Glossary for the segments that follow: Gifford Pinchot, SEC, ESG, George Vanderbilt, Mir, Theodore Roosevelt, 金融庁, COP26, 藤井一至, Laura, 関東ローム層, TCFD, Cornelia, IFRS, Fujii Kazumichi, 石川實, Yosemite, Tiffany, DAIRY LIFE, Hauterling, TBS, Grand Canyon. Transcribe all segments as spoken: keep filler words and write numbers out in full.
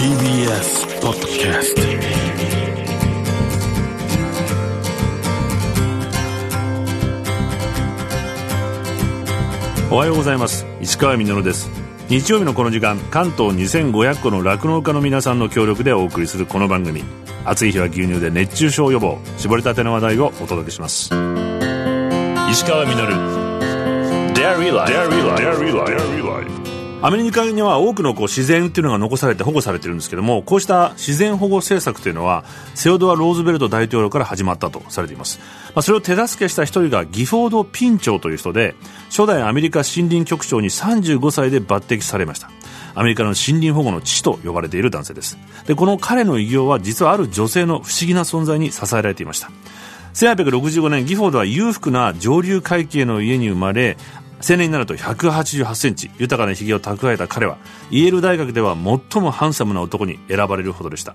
ティービーエス ポッドキャスト おはようございます。石川みのるです。日曜日のこの時間、関東にせんごひゃく戸の酪農家の皆さんの協力でお送りするこの番組、暑い日は牛乳で熱中症予防、絞りたての話題をお届けします。石川みのる DAIRY LIFE。アメリカには多くのこう自然というのが残されて保護されているんですけども、こうした自然保護政策というのはセオドア・ローズベルト大統領から始まったとされています。まあ、それを手助けした一人がギフォード・ピンチョーという人で、初代アメリカ森林局長にさんじゅうごさいで抜擢されました。アメリカの森林保護の父と呼ばれている男性です。で、この彼の偉業は実はある女性の不思議な存在に支えられていました。せんはっぴゃくろくじゅうごねん、ギフォードは裕福な上流階級の家に生まれ、青年になるとひゃくはちじゅうはちセンチ、豊かなひげを蓄えた彼はイェール大学では最もハンサムな男に選ばれるほどでした。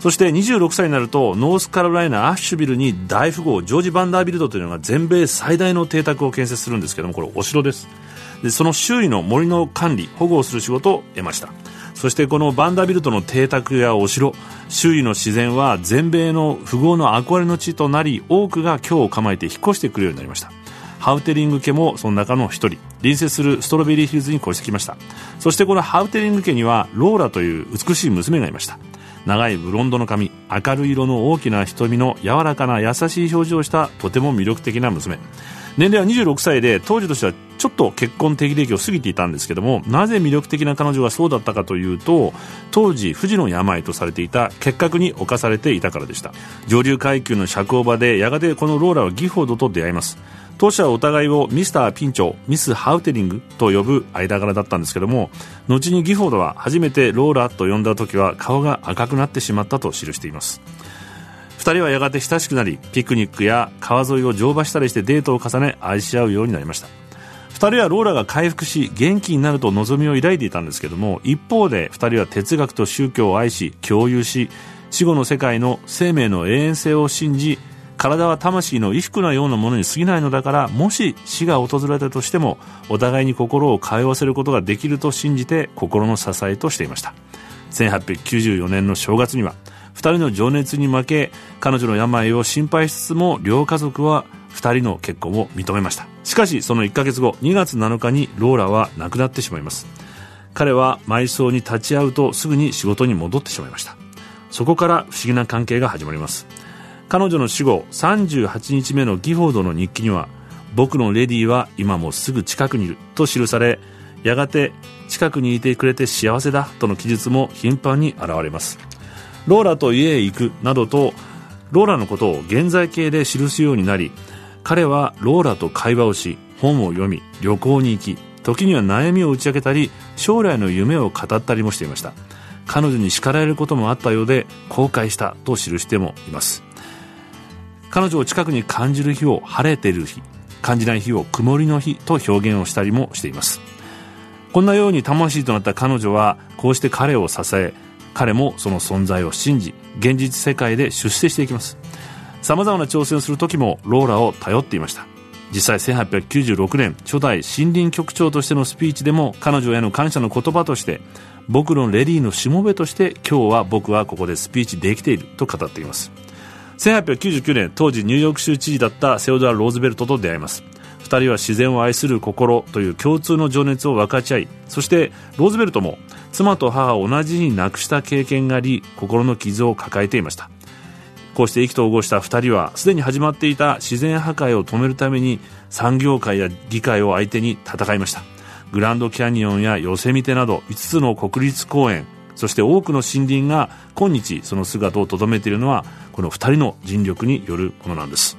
そしてにじゅうろくさいになると、ノースカロライナ・アッシュビルに大富豪ジョージ・バンダービルトというのが全米最大の邸宅を建設するんですけども、これお城です。で、その周囲の森の管理保護をする仕事を得ました。そしてこのバンダービルトの邸宅やお城、周囲の自然は全米の富豪の憧れの地となり、多くが居を構えて引っ越してくるようになりました。ハウテリング家もその中の一人、隣接するストロベリーヒルズに越してきました。そしてこのハウテリング家にはローラという美しい娘がいました。長いブロンドの髪、明るい色の大きな瞳の柔らかな優しい表情をしたとても魅力的な娘。年齢はにじゅうろくさいで、当時としてはちょっと結婚適齢期を過ぎていたんですけども、なぜ魅力的な彼女がそうだったかというと、当時不治の病とされていた結核に侵されていたからでした。上流階級の社交場でやがてこのローラはギフォードと出会います。当初はお互いをミスターピンチョ、ミスハウテリングと呼ぶ間柄だったんですけども、後にギフォードは初めてローラと呼んだ時は顔が赤くなってしまったと記しています。二人はやがて親しくなり、ピクニックや川沿いを乗馬したりしてデートを重ね、愛し合うようになりました。二人はローラが回復し元気になると望みを抱いていたんですけども、一方で二人は哲学と宗教を愛し共有し、死後の世界の生命の永遠性を信じ、体は魂の衣服のようなものに過ぎないのだから、もし死が訪れたとしてもお互いに心を通わせることができると信じて、心の支えとしていました。せんはっぴゃくきゅうじゅうよねんの正月には二人の情熱に負け、彼女の病を心配しつつも両家族は二人の結婚を認めました。しかしそのいっかげつご、にがつなのかにローラは亡くなってしまいます。彼は埋葬に立ち会うとすぐに仕事に戻ってしまいました。そこから不思議な関係が始まります。彼女の死後さんじゅうはちにちめのギフォードの日記には、僕のレディは今もすぐ近くにいると記され、やがて近くにいてくれて幸せだとの記述も頻繁に現れます。ローラと家へ行くなどと、ローラのことを現在形で記すようになり、彼はローラと会話をし、本を読み、旅行に行き、時には悩みを打ち明けたり、将来の夢を語ったりもしていました。彼女に叱られることもあったようで、後悔したと記してもいます。彼女を近くに感じる日を晴れている日、感じない日を曇りの日と表現をしたりもしています。こんなように魂となった彼女はこうして彼を支え、彼もその存在を信じ、現実世界で出世していきます。様々な挑戦をする時もローラを頼っていました。実際せんはっぴゃくきゅうじゅうろくねん、初代森林局長としてのスピーチでも、彼女への感謝の言葉として、僕のレディのしもべとして今日は僕はここでスピーチできていると語っています。せんはっぴゃくきゅうじゅうきゅうねん、当時ニューヨーク州知事だったセオドア・ローズベルトと出会います。二人は自然を愛する心という共通の情熱を分かち合い、そしてローズベルトも妻と母を同じに亡くした経験があり、心の傷を抱えていました。こうして意気投合した二人は、すでに始まっていた自然破壊を止めるために産業界や議会を相手に戦いました。グランドキャニオンやヨセミテなどいつつの国立公園、そして多くの森林が今日その姿をとどめているのは、この二人の尽力によるものなんです。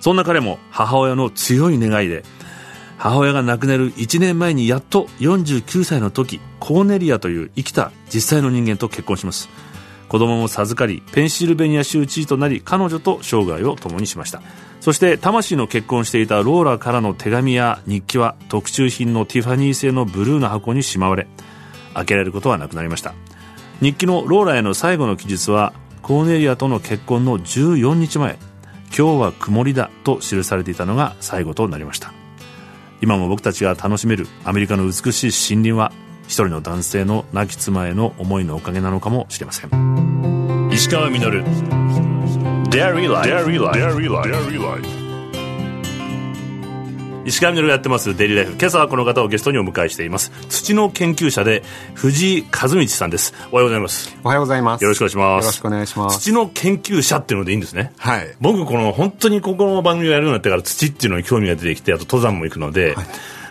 そんな彼も母親の強い願いで、母親が亡くなるいちねんまえにやっとよんじゅうきゅうさいの時、コーネリアという生きた実際の人間と結婚します。子供も授かり、ペンシルベニア州知事となり、彼女と生涯を共にしました。そして魂の結婚していたローラからの手紙や日記は特注品のティファニー製のブルーの箱にしまわれ、開けられることはなくなりました。日記のローラへの最後の記述は、コーネリアとの結婚のじゅうよっかまえ、今日は曇りだと記されていたのが最後となりました。今も僕たちが楽しめるアメリカの美しい森林は、一人の男性の亡き妻への思いのおかげなのかもしれません。石川みのる Dairy Life。石川みのるがやってますデイリーライフ、今朝はこの方をゲストにお迎えしています。土の研究者で藤井和道さんです。おはようございます。おはようございます。よろしくお願いします。よろしくお願いします。土の研究者っていうのでいいんですね。はい。僕この本当にここの番組をやるようになってから土っていうのに興味が出てきて、あと登山も行くので、はい、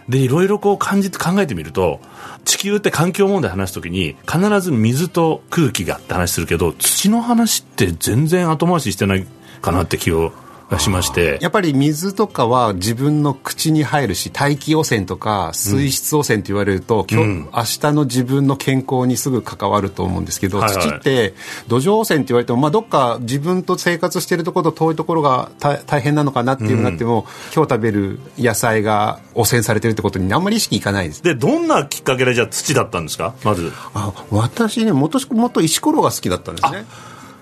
でいろいろこう感じて考えてみると、地球って環境問題話すときに必ず水と空気がって話するけど、土の話って全然後回ししてないかなって気をしまして、やっぱり水とかは自分の口に入るし、大気汚染とか水質汚染と言われると、うん、今日明日の自分の健康にすぐ関わると思うんですけど、はいはい、土って土壌汚染と言われても、まあ、どっか自分と生活しているところと遠いところが大変なのかなっていうふうになっても、うん、今日食べる野菜が汚染されているってことにあんまり意識いかないです。でどんなきっかけでじゃあ土だったんですか。まずあ私ね、もともと石ころが好きだったんですね。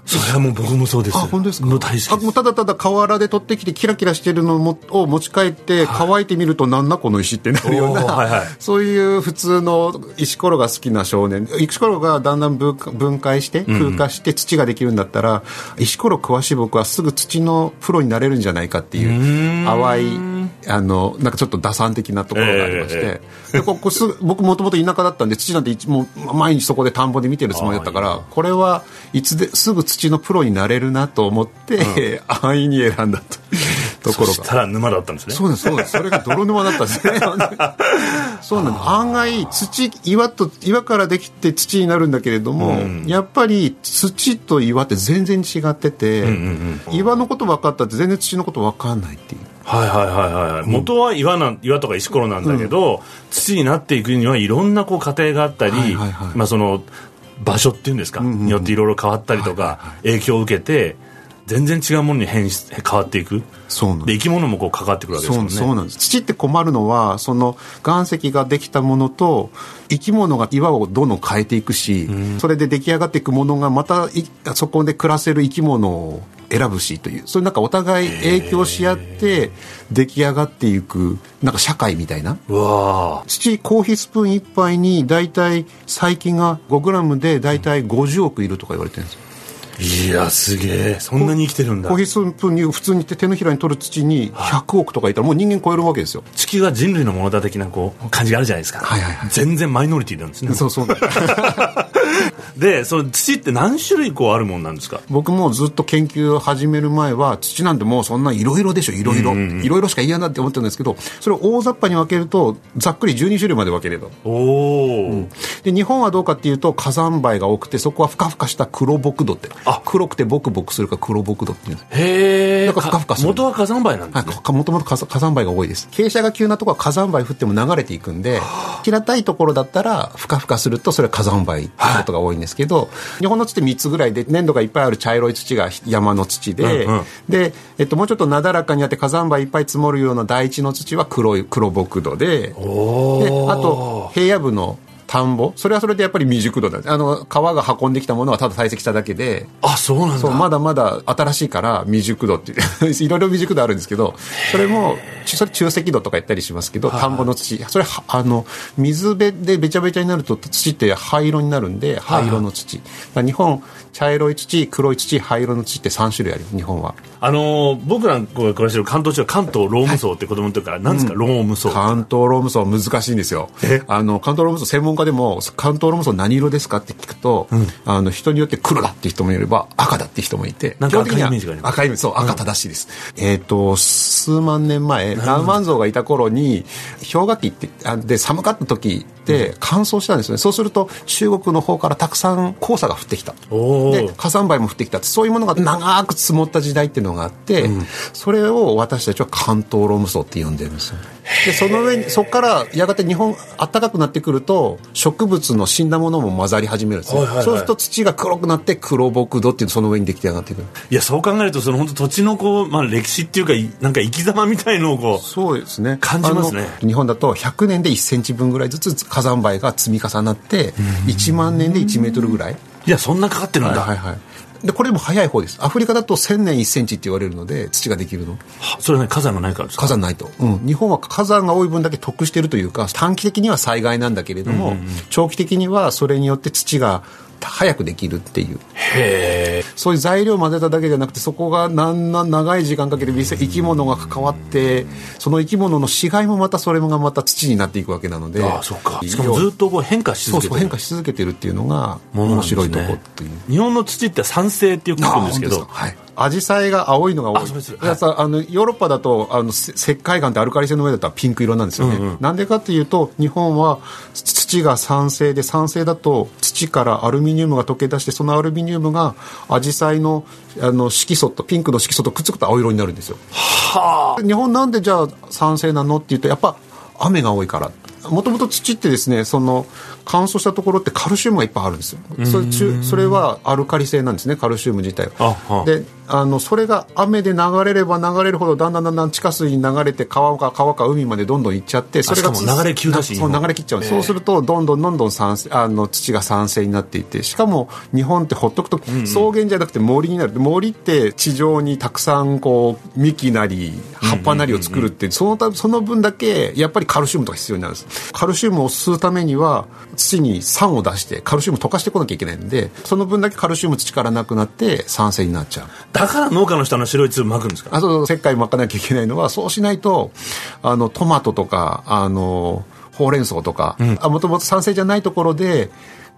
それはもう僕もそうです。あ、本当ですか。もう大好きです。あ、もうただただ河原で取ってきてキラキラしてるのを持ち帰って、はい、乾いてみるとなんだこの石ってなるような、はいはい、そういう普通の石ころが好きな少年。石ころがだんだん分解して風化して土ができるんだったら、うん、石ころ詳しい僕はすぐ土のプロになれるんじゃないかっていう、淡いあのなんかちょっと打算的なところがありまして、えー、でここす僕もともと田舎だったんで、土なんてもう毎日そこで田んぼで見てるつもりだったから、これはいつですぐ土土のプロになれるなと思って、うん、安易に選んだところが。そしたら沼だったんですね。そうですそうです。それが泥沼だったんですね。そうなんです。案外土岩と岩からできて土になるんだけれども、うん、やっぱり土と岩って全然違ってて、うんうんうん、岩のこと分かったって全然土のこと分かんないっていう。はいはいはいはい、うん、元は 岩, なん岩とか石ころなんだけど、うん、土になっていくにはいろんなこう過程があったり、はいはいはい、まあ、その場所っていうんですか、うんうんうん、によっていろいろ変わったりとか影響を受けて全然違うものに変わっていく。そうなんです。で生き物もこう関わってくるわけですもんね。そうなんです。土って困るのは、その岩石ができたものと生き物が岩をどんどん変えていくし、うん、それで出来上がっていくものがまたそこで暮らせる生き物を選ぶしという、それなんかお互い影響し合って出来上がっていくなんか社会みたいな。うわ、土コーヒースプーン一杯にだいたい細菌がごグラムでだいたいごじゅうおくいるとか言われてるんですよ。いやすげえ、そんなに生きてるんだ。コーヒースプーンに普通に手のひらに取る土にひゃくおくとかいたらもう人間超えるわけですよ。地球は人類のものだ的なこう感じがあるじゃないですか、はいはいはい、全然マイノリティなんですね。そうそうなんです。でその土って何種類こうあるもんなんですか。僕もずっと研究を始める前は土なんてもうそんないろいろでしょ、いろいろいろいろしか嫌だって思ってたんですけど、それを大雑把に分けるとざっくりじゅうにしゅるいまで分ければ、お、うん、で日本はどうかっていうと火山灰が多くて、そこはふかふかした黒木土って、あ、黒くてボクボクするから黒木土っていうんです。へえ。だからふかふかする。元は火山灰なんですね。はい、もともと火山灰が多いです。傾斜が急なところは火山灰降っても流れていくんで、平たいところだったらふかふかするとそれは火山灰っていうことが多いんです、はいですけど、日本の土ってみっつぐらいで、粘土がいっぱいある茶色い土が山の土 で,、うんうんでえっと、もうちょっとなだらかになって火山灰いっぱい積もるような台地の土は黒い黒木土 で, であと平野部の田んぼ、それはそれでやっぱり未熟土なんです。あの川が運んできたものはただ堆積しただけで、あ、そうなんだ。そう、まだまだ新しいから未熟土っていろいろ未熟土あるんですけど、それもそれ中積土とか言ったりしますけど、田んぼの土、それはあの水辺でべちゃべちゃになると土って灰色になるんで灰色の土。日本茶色い土、黒い土、灰色の土ってさんしゅるいある。日本はあのー、僕らが暮らしてる関東地は関東ローム層って子供の時から何ですか、うん、ローム層。関東ローム層難しいんですよ。あの関東ローム層専門家でも関東ローム層何色ですかって聞くと、うん、あの人によって黒だっていう人もいれば赤だっていう人もいて、なんか赤いイメージがあります。赤いイメージ、そう、赤正しいです、うん、えっ、ー、と数万年前ラーマンゾウがいた頃に氷河期ってで寒かった時で乾燥したんですよね。そうすると中国の方からたくさん黄砂が降ってきた、で火山灰も降ってきたって、そういうものが長く積もった時代っていうのがあって、うん、それを私たちは関東ローム層って呼んでるんですよ。でその上にそこからやがて日本暖かくなってくると植物の死んだものも混ざり始めるんですよ、はいはいはい、そうすると土が黒くなって黒木土っていうのその上にできて上がってくる。いやそう考えるとその本当土地のこう、まあ、歴史っていうかなんか生き様みたいのをこう、そうですね、感じますね。日本だとひゃくねんでいっセンチぶんぐらいずつ火山灰が積み重なっていちまんねんでいちメートルぐらい。いやそんなかかってるんだ、はいはい、でこれも早い方です。アフリカだとせんねんいっセンチって言われるので土ができるの。それは、ね、火山がないからですか。火山ないと、うん、日本は火山が多い分だけ得してるというか、短期的には災害なんだけれども、うんうんうん、長期的にはそれによって土が早くできるっていう。へー、そういう材料を混ぜただけじゃなくて、そこが何な長い時間かけて生き物が関わって、その生き物の死骸もまたそれがまた土になっていくわけなので。ああ、そっか。しかもずっとこう変化し続けてる。そうそう、変化し続けてるっていうのが面白いところっていう。日本の土って酸性ってよく聞くんですけど、アジサイが青いのが多い。あ、そうです、はい、だからあのヨーロッパだとあの石灰岩ってアルカリ性の上だったらピンク色なんですよね、うんうん、なんでかっていうと日本は土が酸性で、酸性だと土からアルミニウムが溶け出して、そのアルミニウムがアジサイのあの色素とピンクの色素とくっつくと青色になるんですよ。はあ、日本なんでじゃあ酸性なのっていうと、やっぱ雨が多いから。もともと土ってですね、その乾燥したところってカルシウムがいっぱいあるんですよ。それ、それはアルカリ性なんですね、カルシウム自体は。あはあ、であのそれが雨で流れれば流れるほどだんだんだんだん地下水に流れて、川か川か海までどんどん行っちゃって、それがしかも流れ急だし、そう流れ切っちゃう、えー、そうするとどんどんどんどん酸性、あの土が酸性になっていって、しかも日本ってほっとくと草原じゃなくて森になる、うんうん、森って地上にたくさんこう幹なり葉っぱなりを作るって、うんうんうんうん、そのその分だけやっぱりカルシウムとか必要になるんです。カルシウムを吸うためには土に酸を出してカルシウム溶かしてこなきゃいけないので、その分だけカルシウム土からなくなって酸性になっちゃう。だから農家の人の白い粒巻くんですか。あ、そうそう、石灰巻かなきゃいけないのは、そうしないとあのトマトとかあのほうれん草とか、もともと酸性じゃないところで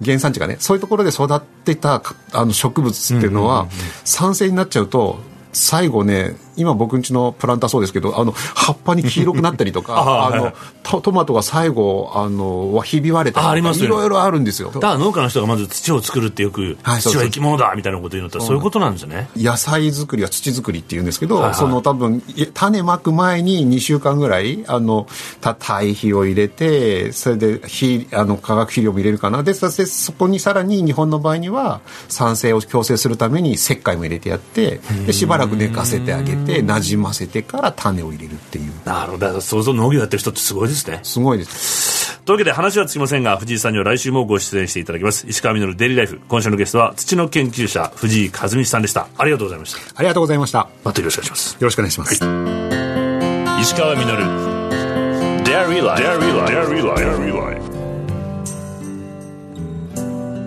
原産地がね、そういうところで育ってたあの植物っていうのは、うんうんうんうん、酸性になっちゃうと最後ね、今僕んちのプランターそうですけど、あの葉っぱに黄色くなったりとかあの、はいはい、トマトが最後あのひび割れたりとかいろいろあるんですよ。だから農家の人がまず土を作るってよく、はい、土は生き物だみたいなこと言うのって、そういうことなんですよね。野菜作りは土作りっていうんですけど、はいはい、その多分種まく前ににしゅうかんぐらいあの堆肥を入れて、それであの化学肥料も入れるかな。でそこにさらに日本の場合には酸性を強制するために石灰も入れてやって、でしばらく寝かせてあげてなじませてから種を入れるっていう。なるほど、想像農業やってる人ってすごいですね。すごいです。というわけで話はつきませんが、藤井さんには来週もご出演していただきます。石川稔デイリーライフ、今週のゲストは土の研究者藤井一美さんでした。ありがとうございました。ありがとうございました。またよろしくお願いします。よろしくお願いします、はい、石川稔デイリーライ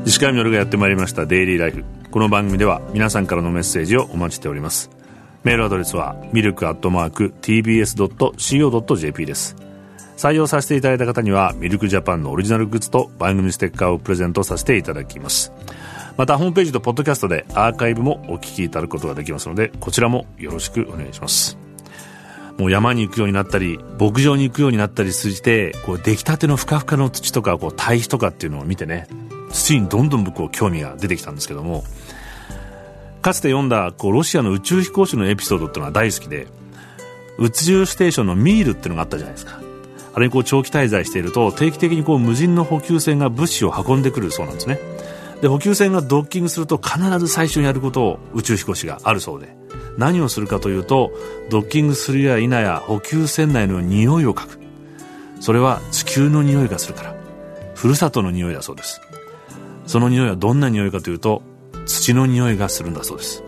フ。石川稔がやってまいりましたデイリーライフ。この番組では皆さんからのメッセージをお待ちしております。メールアドレスはミルクアットマークティービーエスドットシーオードットジェーピー です。採用させていただいた方にはミルクジャパンのオリジナルグッズと番組ステッカーをプレゼントさせていただきます。またホームページとポッドキャストでアーカイブもお聞きいただくことができますので、こちらもよろしくお願いします。もう山に行くようになったり牧場に行くようになったりして、こう出来たてのふかふかの土とかこう堆肥とかっていうのを見てね、土にどんどんこう興味が出てきたんですけども、かつて読んだこうロシアの宇宙飛行士のエピソードっていうのは大好きで、宇宙ステーションのミールっていうのがあったじゃないですか。あれにこう長期滞在していると定期的にこう無人の補給船が物資を運んでくるそうなんですね。で補給船がドッキングすると必ず最初にやることを宇宙飛行士があるそうで、何をするかというとドッキングするや否や補給船内の匂いを嗅ぐ。それは地球の匂いがするから、ふるさとの匂いだそうです。その匂いはどんな匂いかというと土の匂いがするんだそうです。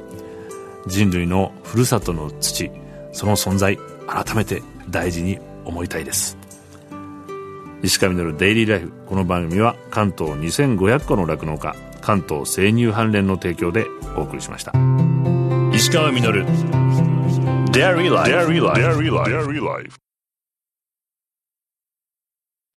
人類のふるさとの土、その存在改めて大事に思いたいです。石川稔デイリーライフ。この番組は関東にせんごひゃっこの酪農家関東生乳関連の提供でお送りしました。石川稔デイリーライフ。